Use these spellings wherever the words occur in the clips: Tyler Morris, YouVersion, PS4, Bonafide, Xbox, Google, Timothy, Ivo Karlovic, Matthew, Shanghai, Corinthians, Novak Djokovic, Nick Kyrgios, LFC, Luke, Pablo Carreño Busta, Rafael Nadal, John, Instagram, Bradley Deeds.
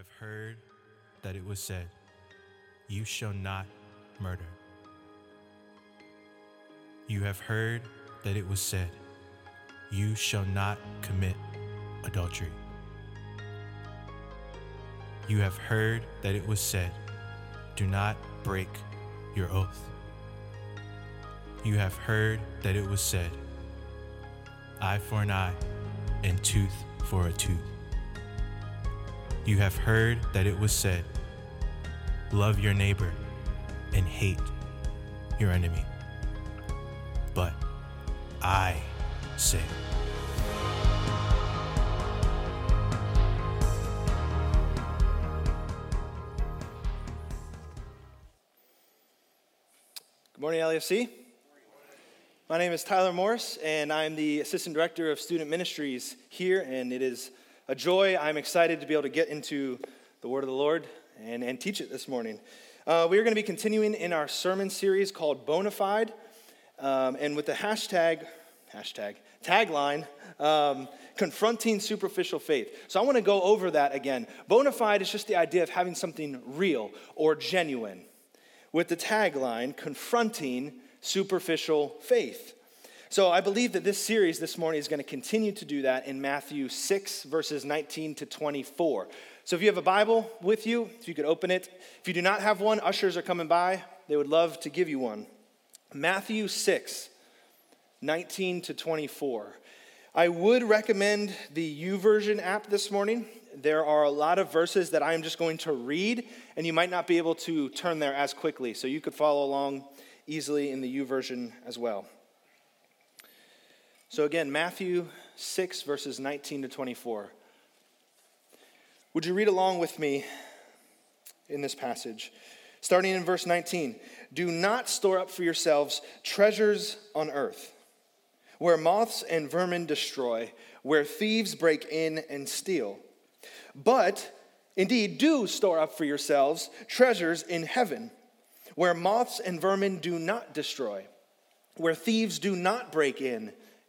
have heard that it was said, 'You shall not murder.' You have heard that it was said, 'You shall not commit adultery.' You have heard that it was said, 'Do not break your oath.' You have heard that it was said, 'Eye for an eye and tooth for a tooth.' You have heard that it was said, 'Love your neighbor and hate your enemy.' But I say, good morning, LFC. My name is Tyler Morris, and I'm the Assistant Director of Student Ministries here, and it is a joy. I'm excited to be able to get into the Word of the Lord and teach it this morning. We are going to be continuing in our sermon series called Bonafide, and with the tagline, confronting superficial faith. So I want to go over that again. Bonafide is just the idea of having something real or genuine, with the tagline, confronting superficial faith. So I believe that this series this morning is going to continue to do that in Matthew 6, verses 19 to 24. So if you have a Bible with you, if you could open it. If you do not have one, ushers are coming by. They would love to give you one. Matthew 6, 19 to 24. I would recommend the YouVersion app this morning. There are a lot of verses that I am just going to read, and you might not be able to turn there as quickly. So you could follow along easily in the YouVersion as well. So again, Matthew 6, verses 19 to 24. Would you read along with me in this passage? Starting in verse 19, "Do not store up for yourselves treasures on earth, where moths and vermin destroy, where thieves break in and steal. But indeed do store up for yourselves treasures in heaven, where moths and vermin do not destroy, where thieves do not break in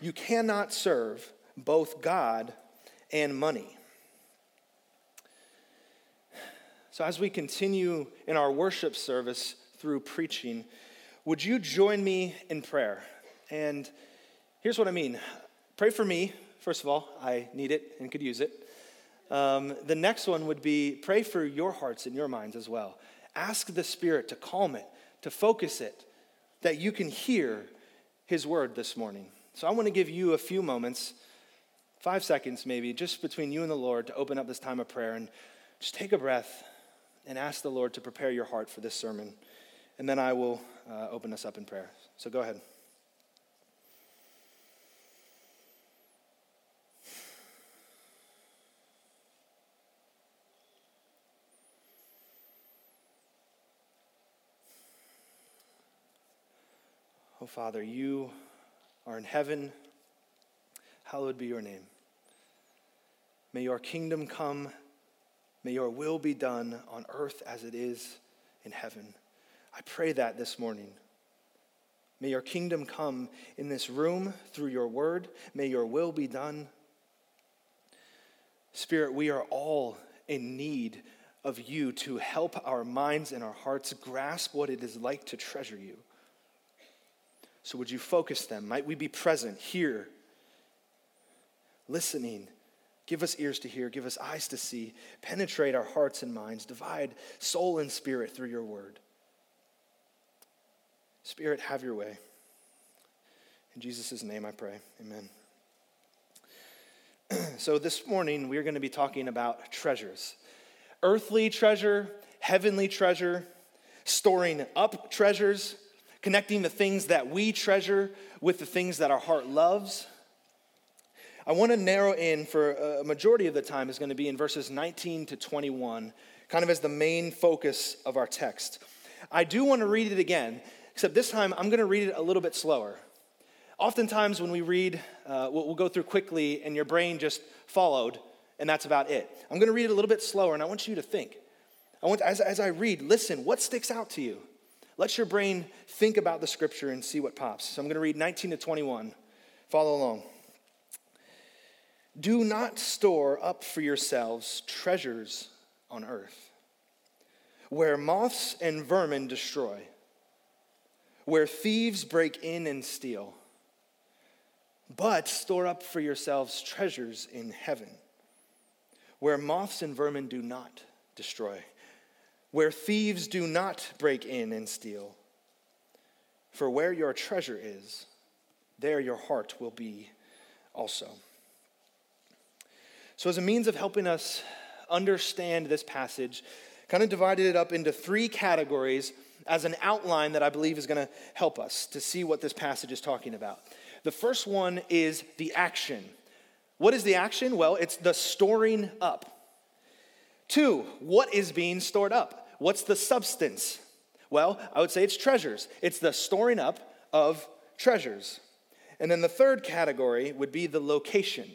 You cannot serve both God and money." So as we continue in our worship service through preaching, would you join me in prayer? And here's what I mean. Pray for me, first of all. I need it and could use it. The next one would be pray for your hearts and your minds as well. Ask the Spirit to calm it, to focus it, that you can hear His word this morning. So I want to give you a few moments, 5 seconds maybe, just between you and the Lord to open up this time of prayer and just take a breath and ask the Lord to prepare your heart for this sermon. And then I will open us up in prayer. So go ahead. Oh, Father, you are in heaven, hallowed be your name. May your kingdom come, may your will be done on earth as it is in heaven. I pray that this morning. May your kingdom come in this room through your word. May your will be done. Spirit, we are all in need of you to help our minds and our hearts grasp what it is like to treasure you. So would you focus them? Might we be present here, listening? Give us ears to hear. Give us eyes to see. Penetrate our hearts and minds. Divide soul and spirit through your word. Spirit, have your way. In Jesus' name I pray. Amen. So this morning we are going to be talking about treasures. Earthly treasure, heavenly treasure, storing up treasures, connecting the things that we treasure with the things that our heart loves. I want to narrow in for a majority of the time is going to be in verses 19 to 21, kind of as the main focus of our text. I do want to read it again, except this time I'm going to read it a little bit slower. Oftentimes when we read, we'll go through quickly and your brain just followed, and that's about it. I'm going to read it a little bit slower, and I want you to think. I want, as I read, listen, what sticks out to you? Let your brain think about the scripture and see what pops. So I'm going to read 19 to 21. Follow along. Do not store up for yourselves treasures on earth, where moths and vermin destroy, where thieves break in and steal, but store up for yourselves treasures in heaven, where moths and vermin do not destroy, where thieves do not break in and steal. For where your treasure is, there your heart will be also. So as a means of helping us understand this passage, kind of divided it up into three categories as an outline that I believe is going to help us to see what this passage is talking about. The first one is the action. What is the action? Well, it's the storing up. Two, what is being stored up? What's the substance? Well, I would say it's treasures. It's the storing up of treasures. And then the third category would be the location.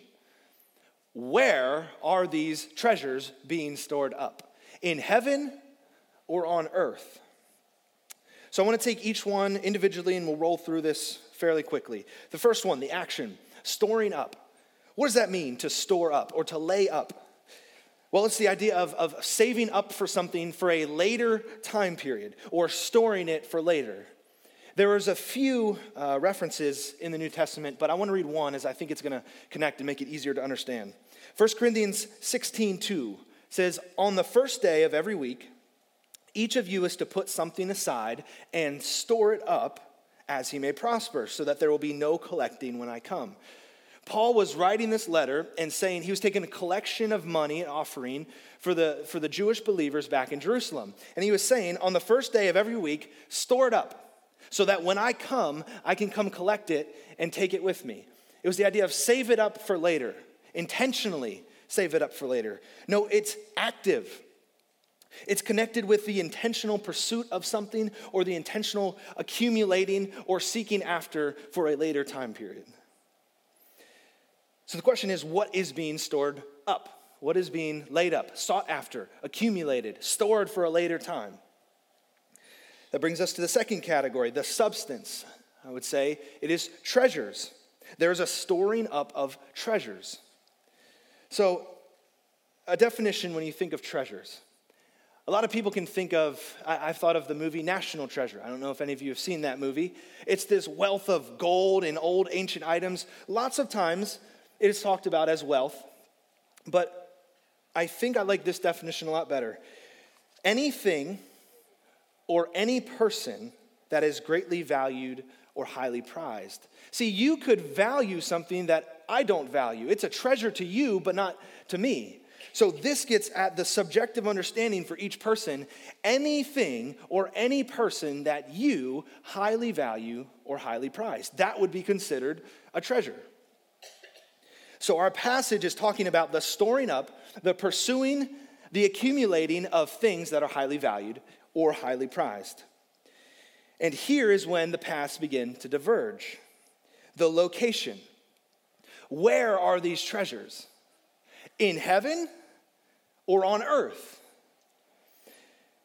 Where are these treasures being stored up? In heaven or on earth? So I want to take each one individually and we'll roll through this fairly quickly. The first one, the action, storing up. What does that mean to store up or to lay up? Well, it's the idea of saving up for something for a later time period or storing it for later. There is a few references in the New Testament, but I want to read one as I think it's going to connect and make it easier to understand. 1 Corinthians 16:2 says, on the first day of every week, each of you is to put something aside and store it up as he may prosper, so that there will be no collecting when I come. Paul was writing this letter and saying he was taking a collection of money and offering for the Jewish believers back in Jerusalem. And he was saying, on the first day of every week, store it up so that when I come, I can come collect it and take it with me. It was the idea of save it up for later, intentionally save it up for later. No, it's active. It's connected with the intentional pursuit of something or the intentional accumulating or seeking after for a later time period. So the question is, what is being stored up? What is being laid up, sought after, accumulated, stored for a later time? That brings us to the second category, the substance. I would say it is treasures. There's a storing up of treasures. So a definition when you think of treasures. A lot of people can think of, I've thought of the movie National Treasure. I don't know if any of you have seen that movie. It's this wealth of gold and old ancient items. Lots of times, it is talked about as wealth, but I think I like this definition a lot better. Anything or any person that is greatly valued or highly prized. See, you could value something that I don't value. It's a treasure to you, but not to me. So this gets at the subjective understanding for each person. Anything or any person that you highly value or highly prize, that would be considered a treasure. So our passage is talking about the storing up, the pursuing, the accumulating of things that are highly valued or highly prized. And here is when the paths begin to diverge. The location. Where are these treasures? In heaven or on earth?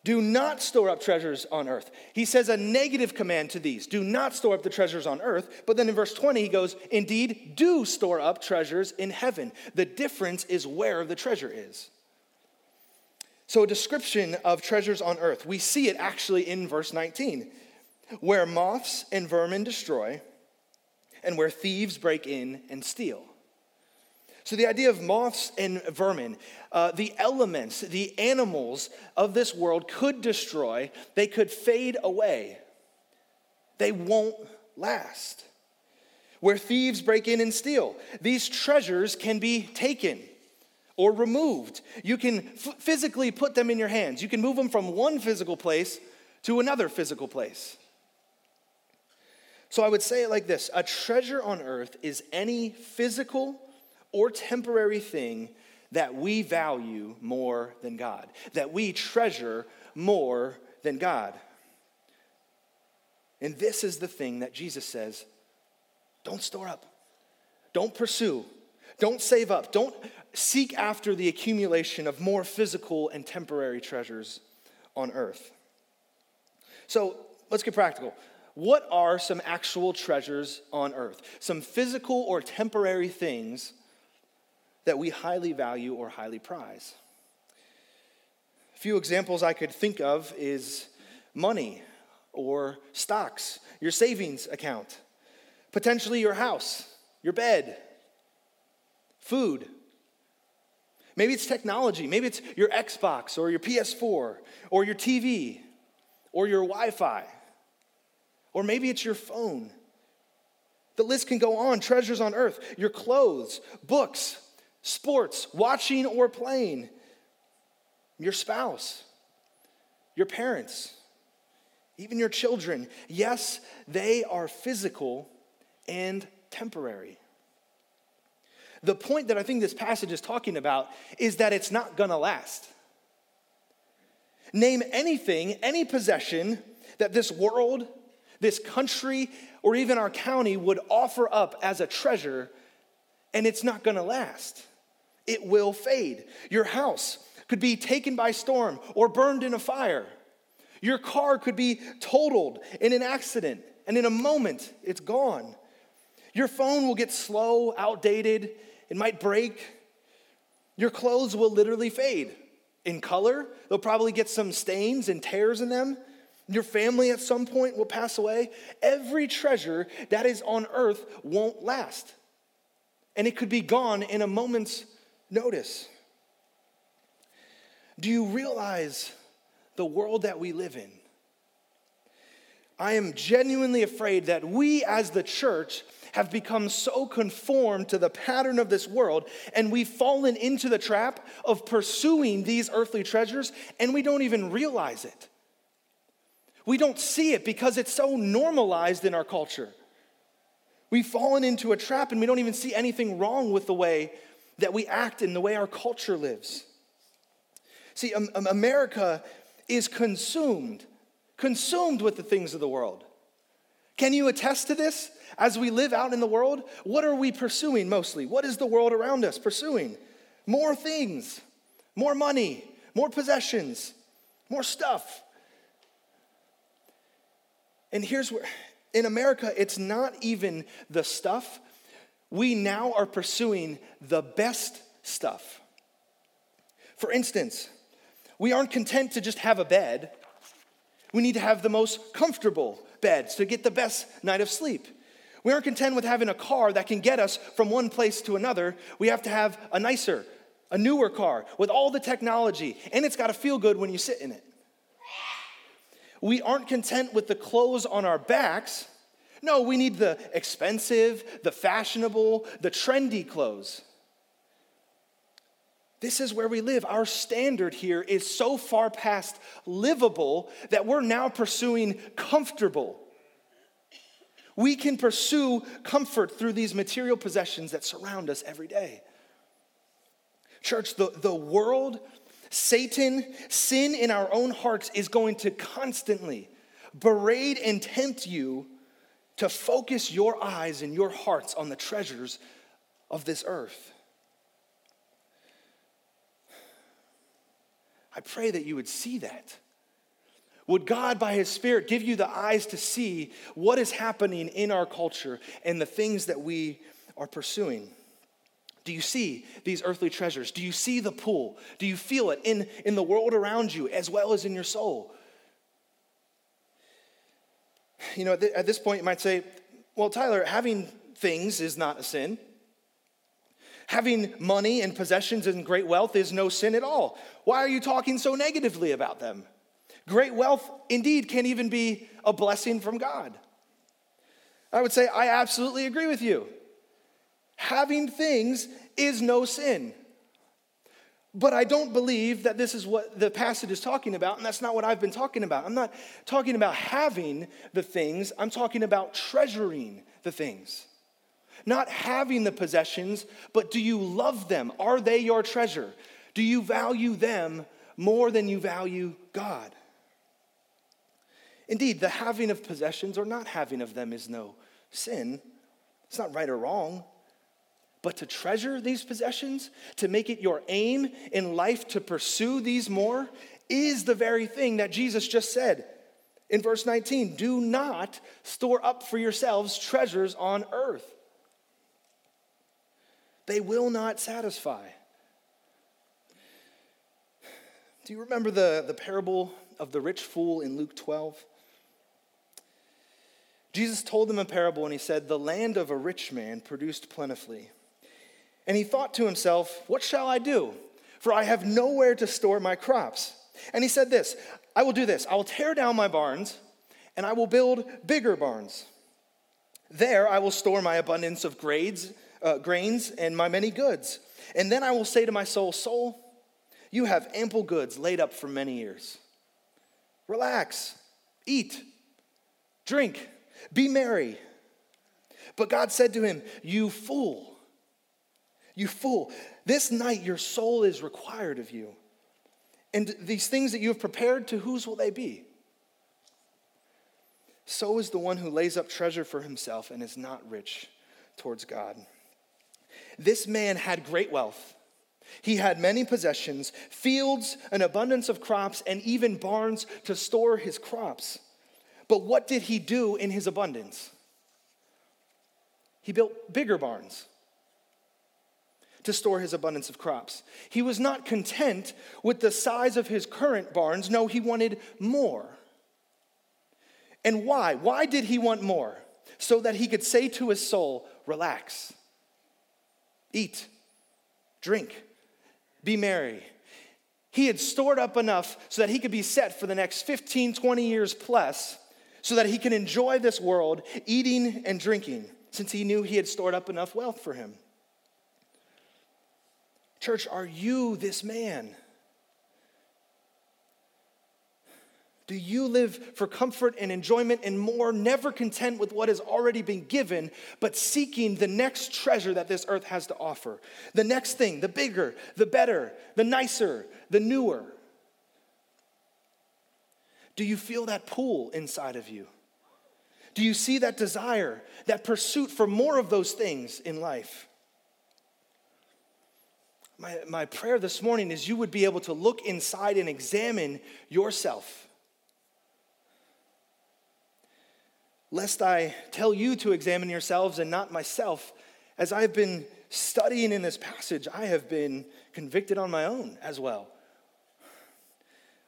Do not store up treasures on earth. He says a negative command to these. Do not store up the treasures on earth. But then in verse 20, he goes, indeed, do store up treasures in heaven. The difference is where the treasure is. So a description of treasures on earth. We see it actually in verse 19. Where moths and vermin destroy, and where thieves break in and steal. So the idea of moths and vermin, the elements, the animals of this world could destroy. They could fade away. They won't last. Where thieves break in and steal, these treasures can be taken or removed. You can physically put them in your hands. You can move them from one physical place to another physical place. So I would say it like this. A treasure on earth is any physical or temporary thing that we value more than God, that we treasure more than God. And this is the thing that Jesus says, don't store up, don't pursue, don't save up, don't seek after the accumulation of more physical and temporary treasures on earth. So let's get practical. What are some actual treasures on earth? Some physical or temporary things that we highly value or highly prize. A few examples I could think of is money or stocks, your savings account, potentially your house, your bed, food. Maybe it's technology. Maybe it's your Xbox or your PS4 or your TV or your Wi-Fi. Or maybe it's your phone. The list can go on. Treasures on earth, your clothes, books, sports, watching or playing, your spouse, your parents, even your children. Yes, they are physical and temporary. The point that I think this passage is talking about is that it's not gonna last. Name anything, any possession that this world, this country, or even our county would offer up as a treasure, and it's not gonna last. It will fade. Your house could be taken by storm or burned in a fire. Your car could be totaled in an accident, and in a moment, it's gone. Your phone will get slow, outdated, it might break. Your clothes will literally fade in color. They'll probably get some stains and tears in them. Your family at some point will pass away. Every treasure that is on earth won't last, and it could be gone in a moment's notice. Do you realize the world that we live in? I am genuinely afraid that we as the church have become so conformed to the pattern of this world, and we've fallen into the trap of pursuing these earthly treasures, and we don't even realize it. We don't see it because it's so normalized in our culture. We've fallen into a trap, and we don't even see anything wrong with the way that we act and the way our culture lives. See, America is consumed with the things of the world. Can you attest to this? As we live out in the world, what are we pursuing mostly? What is the world around us pursuing? More things, more money, more possessions, more stuff. And here's where, in America, it's not even the stuff. We now are pursuing the best stuff. For instance, we aren't content to just have a bed. We need to have the most comfortable beds to get the best night of sleep. We aren't content with having a car that can get us from one place to another. We have to have a nicer, a newer car with all the technology, and it's got to feel good when you sit in it. We aren't content with the clothes on our backs. No, we need the expensive, the fashionable, the trendy clothes. This is where we live. Our standard here is so far past livable that we're now pursuing comfortable. We can pursue comfort through these material possessions that surround us every day. Church, the world, Satan, sin in our own hearts is going to constantly berate and tempt you to focus your eyes and your hearts on the treasures of this earth. I pray that you would see that. Would God, by His Spirit, give you the eyes to see what is happening in our culture and the things that we are pursuing? Do you see these earthly treasures? Do you see the pull? Do you feel it in the world around you as well as in your soul? You know, at this point, you might say, well, Tyler, having things is not a sin. Having money and possessions and great wealth is no sin at all. Why are you talking so negatively about them? Great wealth, indeed, can even be a blessing from God. I would say, I absolutely agree with you. Having things is no sin. But I don't believe that this is what the passage is talking about, and that's not what I've been talking about. I'm not talking about having the things. I'm talking about treasuring the things. not having the possessions, but do you love them? Are they your treasure? Do you value them more than you value God? Indeed, the having of possessions or not having of them is no sin. It's not right or wrong. But to treasure these possessions, to make it your aim in life to pursue these more, is the very thing that Jesus just said. In verse 19, do not store up for yourselves treasures on earth. They will not satisfy. Do you remember the parable of the rich fool in Luke 12? Jesus told them a parable and he said, the land of a rich man produced plentifully. And he thought to himself, what shall I do? For I have nowhere to store my crops. And he said this, I will do this. I will tear down my barns, and I will build bigger barns. There I will store my abundance of grains and my many goods. And then I will say to my soul, soul, you have ample goods laid up for many years. Relax, eat, drink, be merry. But God said to him, you fool, this night your soul is required of you. And these things that you have prepared, to whose will they be? So is the one who lays up treasure for himself and is not rich towards God. This man had great wealth. He had many possessions, fields, an abundance of crops, and even barns to store his crops. But what did he do in his abundance? He built bigger barns to store his abundance of crops. He was not content with the size of his current barns. No, he wanted more. And why? Why did he want more? So that he could say to his soul, relax, eat, drink, be merry. He had stored up enough so that he could be set for the next 15, 20 years plus, so that he could enjoy this world eating and drinking, since he knew he had stored up enough wealth for him. Church, are you this man? Do you live for comfort and enjoyment and more, never content with what has already been given, but seeking the next treasure that this earth has to offer? The next thing, the bigger, the better, the nicer, the newer. Do you feel that pull inside of you? Do you see that desire, that pursuit for more of those things in life? My prayer this morning is you would be able to look inside and examine yourself. Lest I tell you to examine yourselves and not myself, as I've been studying in this passage, I have been convicted on my own as well.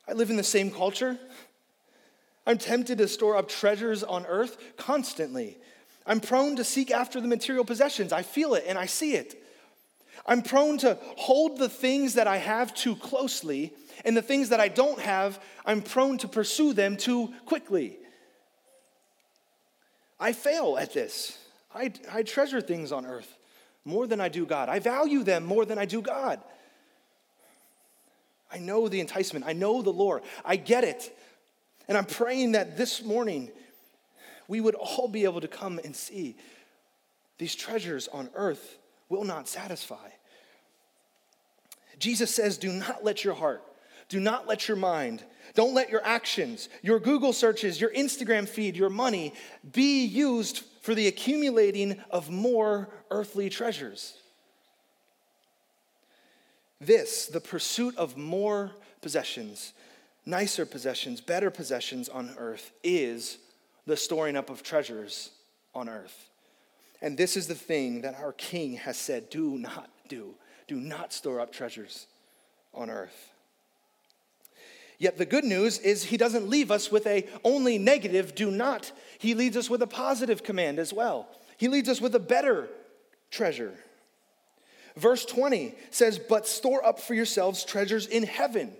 I live in the same culture. I'm tempted to store up treasures on earth constantly. I'm prone to seek after the material possessions. I feel it and I see it. I'm prone to hold the things that I have too closely, and the things that I don't have, I'm prone to pursue them too quickly. I fail at this. I treasure things on earth more than I do God. I value them more than I do God. I know the enticement. I know the lure. I get it. And I'm praying that this morning we would all be able to come and see these treasures on earth will not satisfy. Jesus says, do not let your heart, do not let your mind, don't let your actions, your Google searches, your Instagram feed, your money be used for the accumulating of more earthly treasures. This, the pursuit of more possessions, nicer possessions, better possessions on earth, is the storing up of treasures on earth. And this is the thing that our King has said, do not do. Do not store up treasures on earth. Yet the good news is he doesn't leave us with a only negative, do not. He leads us with a positive command as well. He leads us with a better treasure. Verse 20 says, but store up for yourselves treasures in heaven,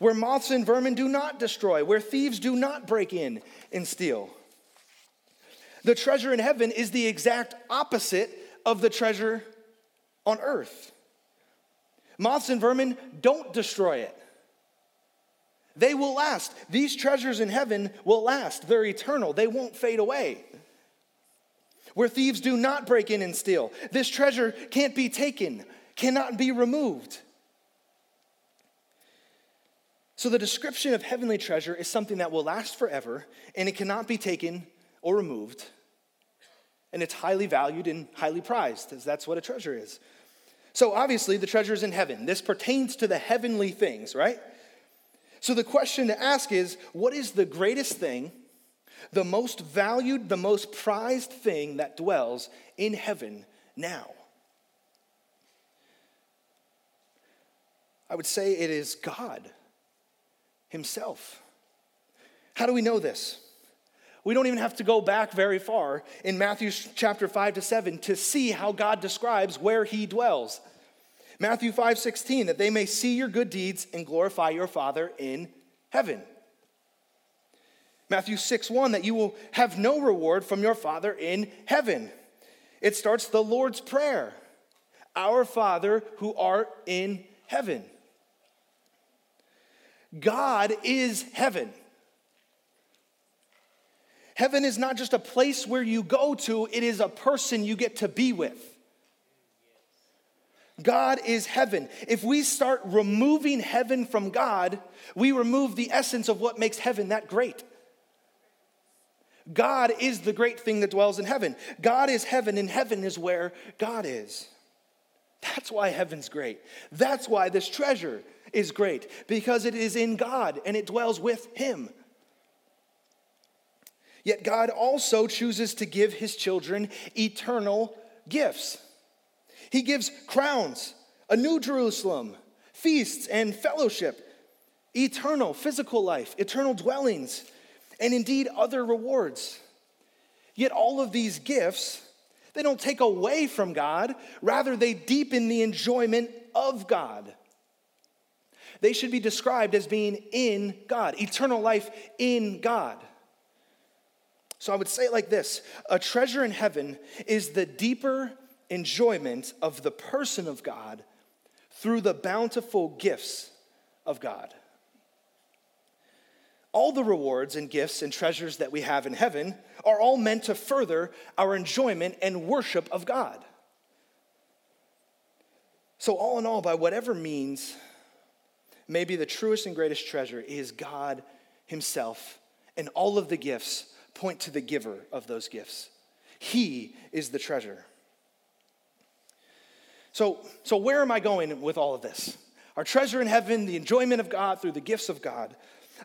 where moths and vermin do not destroy, where thieves do not break in and steal. The treasure in heaven is the exact opposite of the treasure on earth. Moths and vermin don't destroy it. They will last. These treasures in heaven will last. They're eternal. They won't fade away. where thieves do not break in and steal. This treasure can't be taken, cannot be removed. So the description of heavenly treasure is something that will last forever, and it cannot be taken or removed. And it's highly valued and highly prized, as that's what a treasure is. So obviously the treasure is in heaven. This pertains to the heavenly things, right? So the question to ask is, what is the greatest thing, the most valued, the most prized thing that dwells in heaven now? I would say it is God himself. How do we know this? We don't even have to go back very far in Matthew chapter 5-7 to see how God describes where he dwells. Matthew 5:16, that they may see your good deeds and glorify your Father in heaven. Matthew 6:1, that you will have no reward from your Father in heaven. It starts the Lord's Prayer. Our Father who art in heaven. God is heaven. Heaven is not just a place where you go to, it is a person you get to be with. God is heaven. If we start removing heaven from God, we remove the essence of what makes heaven that great. God is the great thing that dwells in heaven. God is heaven, and heaven is where God is. That's why heaven's great. That's why this treasure is great, because it is in God and it dwells with him. Yet God also chooses to give his children eternal gifts. He gives crowns, a new Jerusalem, feasts and fellowship, eternal physical life, eternal dwellings, and indeed other rewards. Yet all of these gifts, they don't take away from God. Rather, they deepen the enjoyment of God. They should be described as being in God, eternal life in God. So I would say it like this. A treasure in heaven is the deeper enjoyment of the person of God through the bountiful gifts of God. All the rewards and gifts and treasures that we have in heaven are all meant to further our enjoyment and worship of God. So all in all, by whatever means, maybe the truest and greatest treasure is God himself, and all of the gifts point to the giver of those gifts. He is the treasure. So where am I going with all of this? Our treasure in heaven, the enjoyment of God through the gifts of God.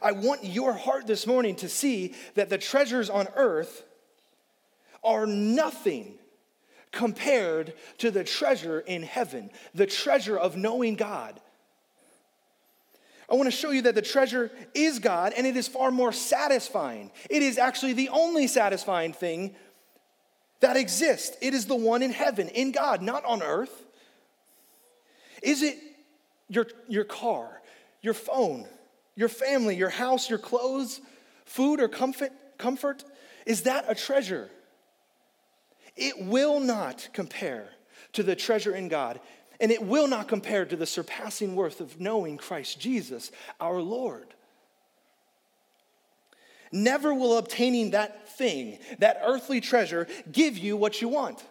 I want your heart this morning to see that the treasures on earth are nothing compared to the treasure in heaven, the treasure of knowing God. I want to show you that the treasure is God, and it is far more satisfying. It is actually the only satisfying thing that exists. It is the one in heaven, in God, not on earth. Is it your car, your phone, your family, your house, your clothes, food, or comfort? Is that a treasure? It will not compare to the treasure in God, and it will not compare to the surpassing worth of knowing Christ Jesus, our Lord. Never will obtaining that thing, that earthly treasure, give you what you want.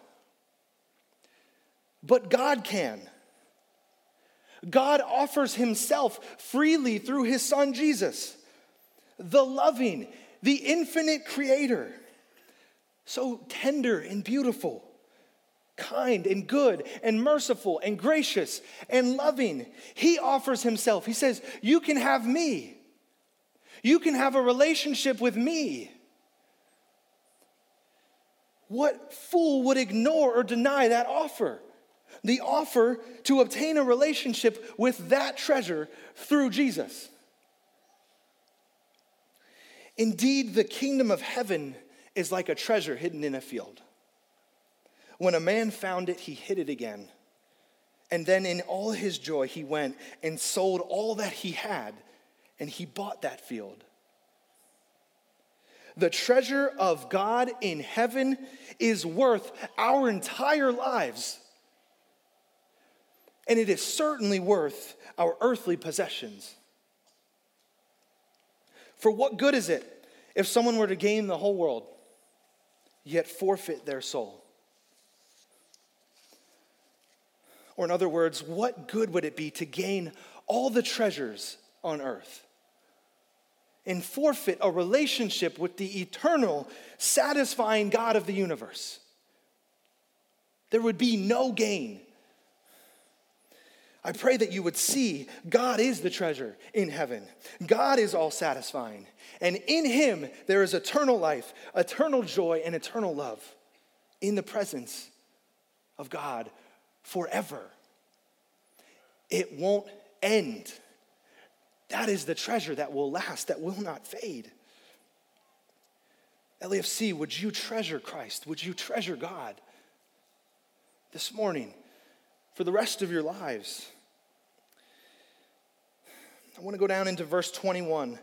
But God can. God offers himself freely through his son Jesus, the loving, the infinite creator, so tender and beautiful, kind and good and merciful and gracious and loving. He offers himself. He says, you can have me. You can have a relationship with me. What fool would ignore or deny that offer? The offer to obtain a relationship with that treasure through Jesus. Indeed, the kingdom of heaven is like a treasure hidden in a field. When a man found it, he hid it again. And then in all his joy, he went and sold all that he had, and he bought that field. The treasure of God in heaven is worth our entire lives. And it is certainly worth our earthly possessions. For what good is it if someone were to gain the whole world yet forfeit their soul. Or in other words, what good would it be to gain all the treasures on earth and forfeit a relationship with the eternal, satisfying God of the universe? There would be no gain. I pray that you would see God is the treasure in heaven. God is all satisfying. And in him, there is eternal life, eternal joy, and eternal love in the presence of God forever. It won't end. That is the treasure that will last, that will not fade. LFC, would you treasure Christ? Would you treasure God this morning? For the rest of your lives. I want to go down into verse 21.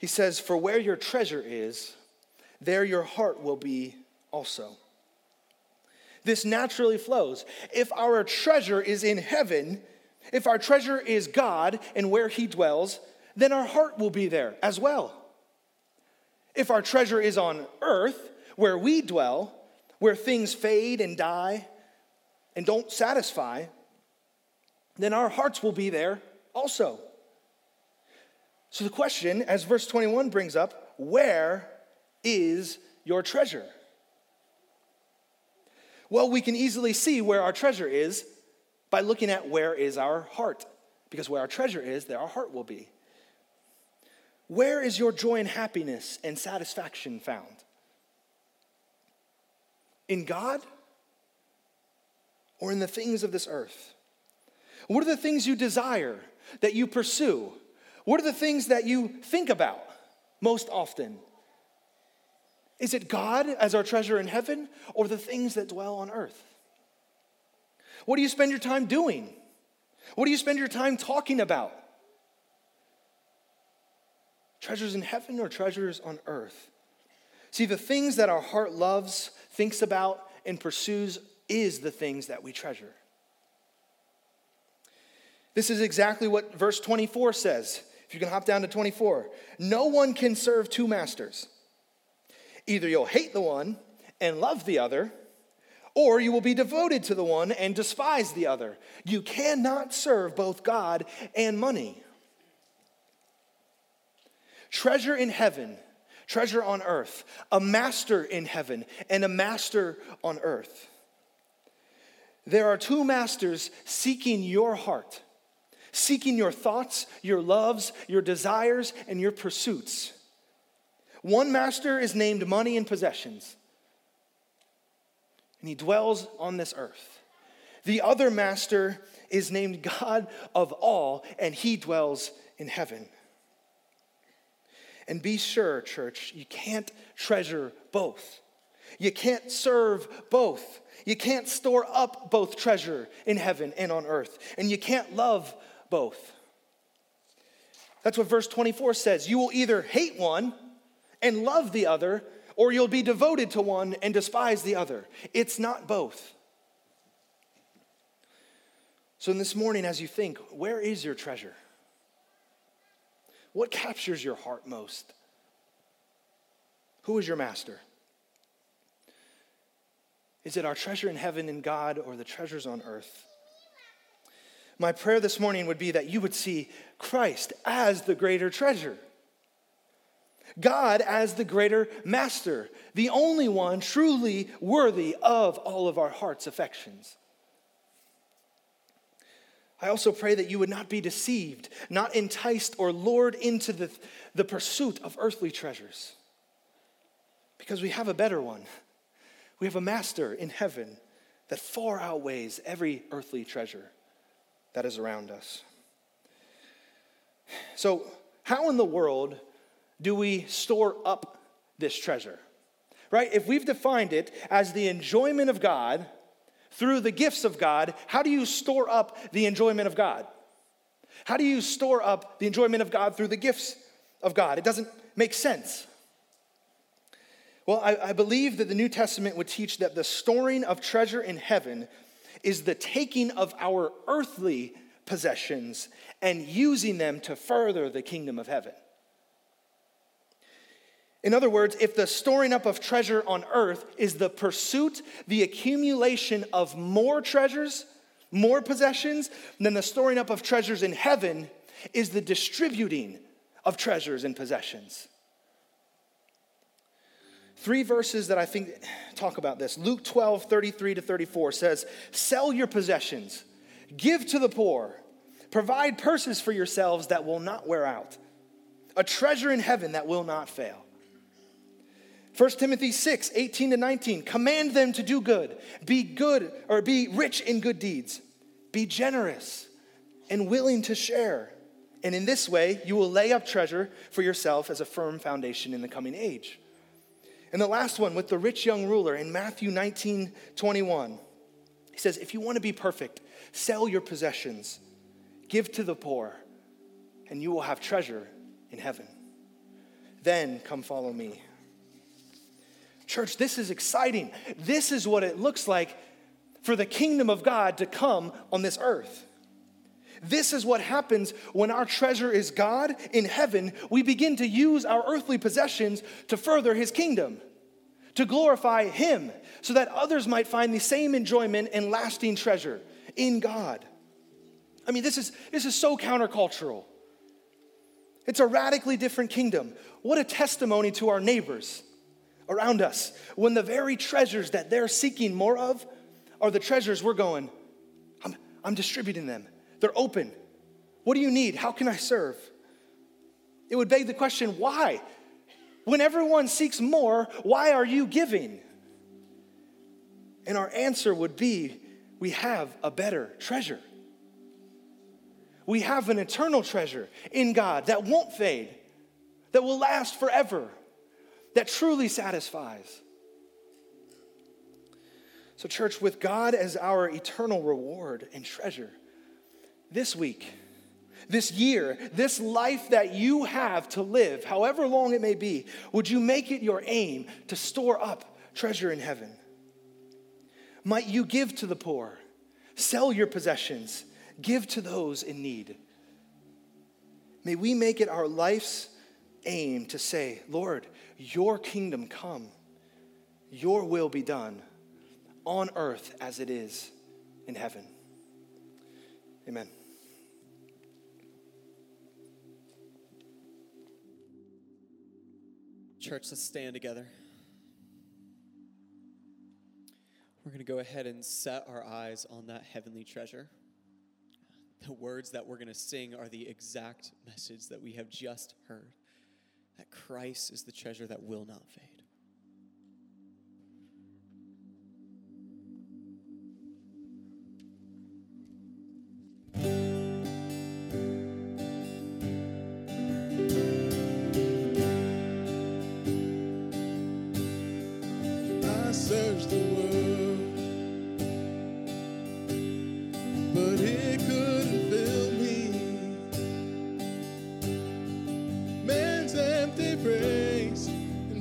He says, "For where your treasure is, there your heart will be also." This naturally flows. If our treasure is in heaven, if our treasure is God and where he dwells, then our heart will be there as well. If our treasure is on earth, where we dwell, where things fade and die, and don't satisfy, then our hearts will be there also. So the question, as verse 21 brings up, where is your treasure? Well, we can easily see where our treasure is by looking at where is our heart. Because where our treasure is, there our heart will be. Where is your joy and happiness and satisfaction found? In God? Or in the things of this earth? What are the things you desire, that you pursue? What are the things that you think about most often? Is it God as our treasure in heaven, or the things that dwell on earth? What do you spend your time doing? What do you spend your time talking about? Treasures in heaven or treasures on earth? See, the things that our heart loves, thinks about, and pursues is the things that we treasure. This is exactly what verse 24 says. If you can hop down to 24. No one can serve two masters. Either you'll hate the one and love the other, or you will be devoted to the one and despise the other. You cannot serve both God and money. Treasure in heaven, treasure on earth, a master in heaven and a master on earth. There are two masters seeking your heart, seeking your thoughts, your loves, your desires, and your pursuits. One master is named money and possessions, and he dwells on this earth. The other master is named God of all, and he dwells in heaven. And be sure, church, you can't treasure both. You can't serve both. You can't store up both treasure in heaven and on earth. And you can't love both. That's what verse 24 says. You will either hate one and love the other, or you'll be devoted to one and despise the other. It's not both. So this morning, as you think, where is your treasure? What captures your heart most? Who is your master? Is it our treasure in heaven in God, or the treasures on earth? My prayer this morning would be that you would see Christ as the greater treasure, God as the greater master, the only one truly worthy of all of our heart's affections. I also pray that you would not be deceived, not enticed or lured into the pursuit of earthly treasures, because we have a better one. We have a master in heaven that far outweighs every earthly treasure that is around us. So, how in the world do we store up this treasure? Right? If we've defined it as the enjoyment of God through the gifts of God, how do you store up the enjoyment of God? How do you store up the enjoyment of God through the gifts of God? It doesn't make sense. Well, I believe that the New Testament would teach that the storing of treasure in heaven is the taking of our earthly possessions and using them to further the kingdom of heaven. In other words, if the storing up of treasure on earth is the pursuit, the accumulation of more treasures, more possessions, then the storing up of treasures in heaven is the distributing of treasures and possessions. Three verses that I think talk about this. Luke 12:33-34 says, "Sell your possessions, give to the poor, provide purses for yourselves that will not wear out, a treasure in heaven that will not fail." 1 Timothy 6:18-19, "Command them to do good, be rich in good deeds, be generous and willing to share. And in this way, you will lay up treasure for yourself as a firm foundation in the coming age." And the last one with the rich young ruler in Matthew 19:21, he says, "If you want to be perfect, sell your possessions, give to the poor, and you will have treasure in heaven. Then come follow me." Church, this is exciting. This is what it looks like for the kingdom of God to come on this earth. This is what happens when our treasure is God in heaven. We begin to use our earthly possessions to further his kingdom, to glorify him, so that others might find the same enjoyment and lasting treasure in God. I mean, this is so countercultural. It's a radically different kingdom. What a testimony to our neighbors around us when the very treasures that they're seeking more of are the treasures we're going, I'm distributing them. They're open. What do you need? How can I serve? It would beg the question, why? When everyone seeks more, why are you giving? And our answer would be, we have a better treasure. We have an eternal treasure in God that won't fade, that will last forever, that truly satisfies. So, church, with God as our eternal reward and treasure, this week, this year, this life that you have to live, however long it may be, would you make it your aim to store up treasure in heaven? Might you give to the poor, sell your possessions, give to those in need? May we make it our life's aim to say, "Lord, your kingdom come, your will be done on earth as it is in heaven." Amen. Church, let's stand together. We're going to go ahead and set our eyes on that heavenly treasure. The words that we're going to sing are the exact message that we have just heard, that Christ is the treasure that will not fade.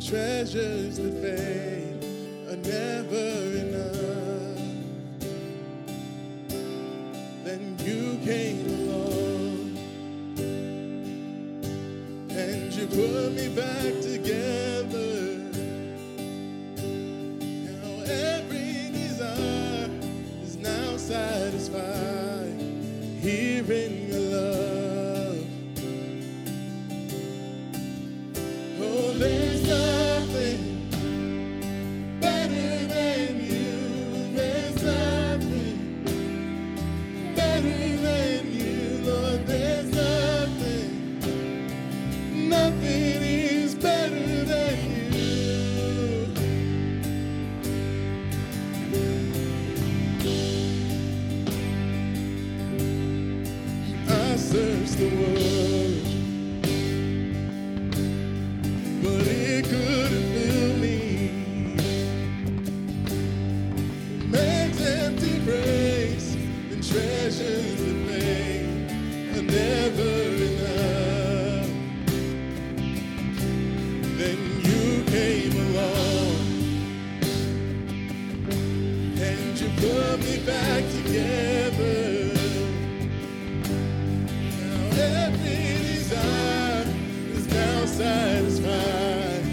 Treasures that fade are never enough. Then you came along and you put me back together. Now every desire is now satisfied here in your love. Oh, there's no the world, but it couldn't fill me. Man's empty praise and treasures that fade are never enough. Then you came along and you put me back together. Satisfied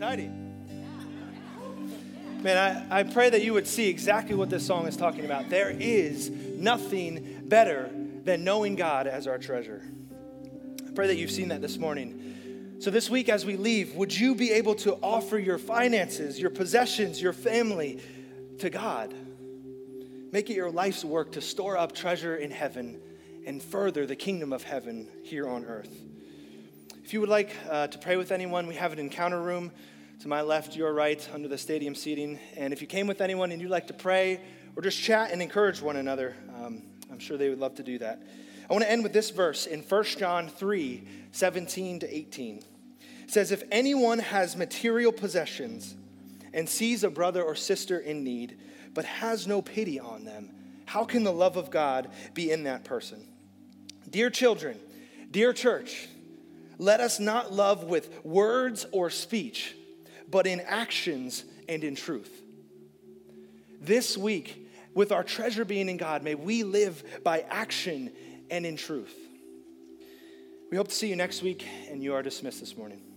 exciting. Man, I pray that you would see exactly what this song is talking about. There is nothing better than knowing God as our treasure. I pray that you've seen that this morning. So this week as we leave, would you be able to offer your finances, your possessions, your family to God? Make it your life's work to store up treasure in heaven and further the kingdom of heaven here on earth. If you would like to pray with anyone, we have an encounter room to my left, your right, under the stadium seating. And if you came with anyone and you'd like to pray or just chat and encourage one another, I'm sure they would love to do that. I want to end with this verse in 1 John 3, 17 to 18. It says, if anyone has material possessions and sees a brother or sister in need, but has no pity on them, how can the love of God be in that person? Dear children, dear church, let us not love with words or speech, but in actions and in truth. This week, with our treasure being in God, may we live by action and in truth. We hope to see you next week, and you are dismissed this morning.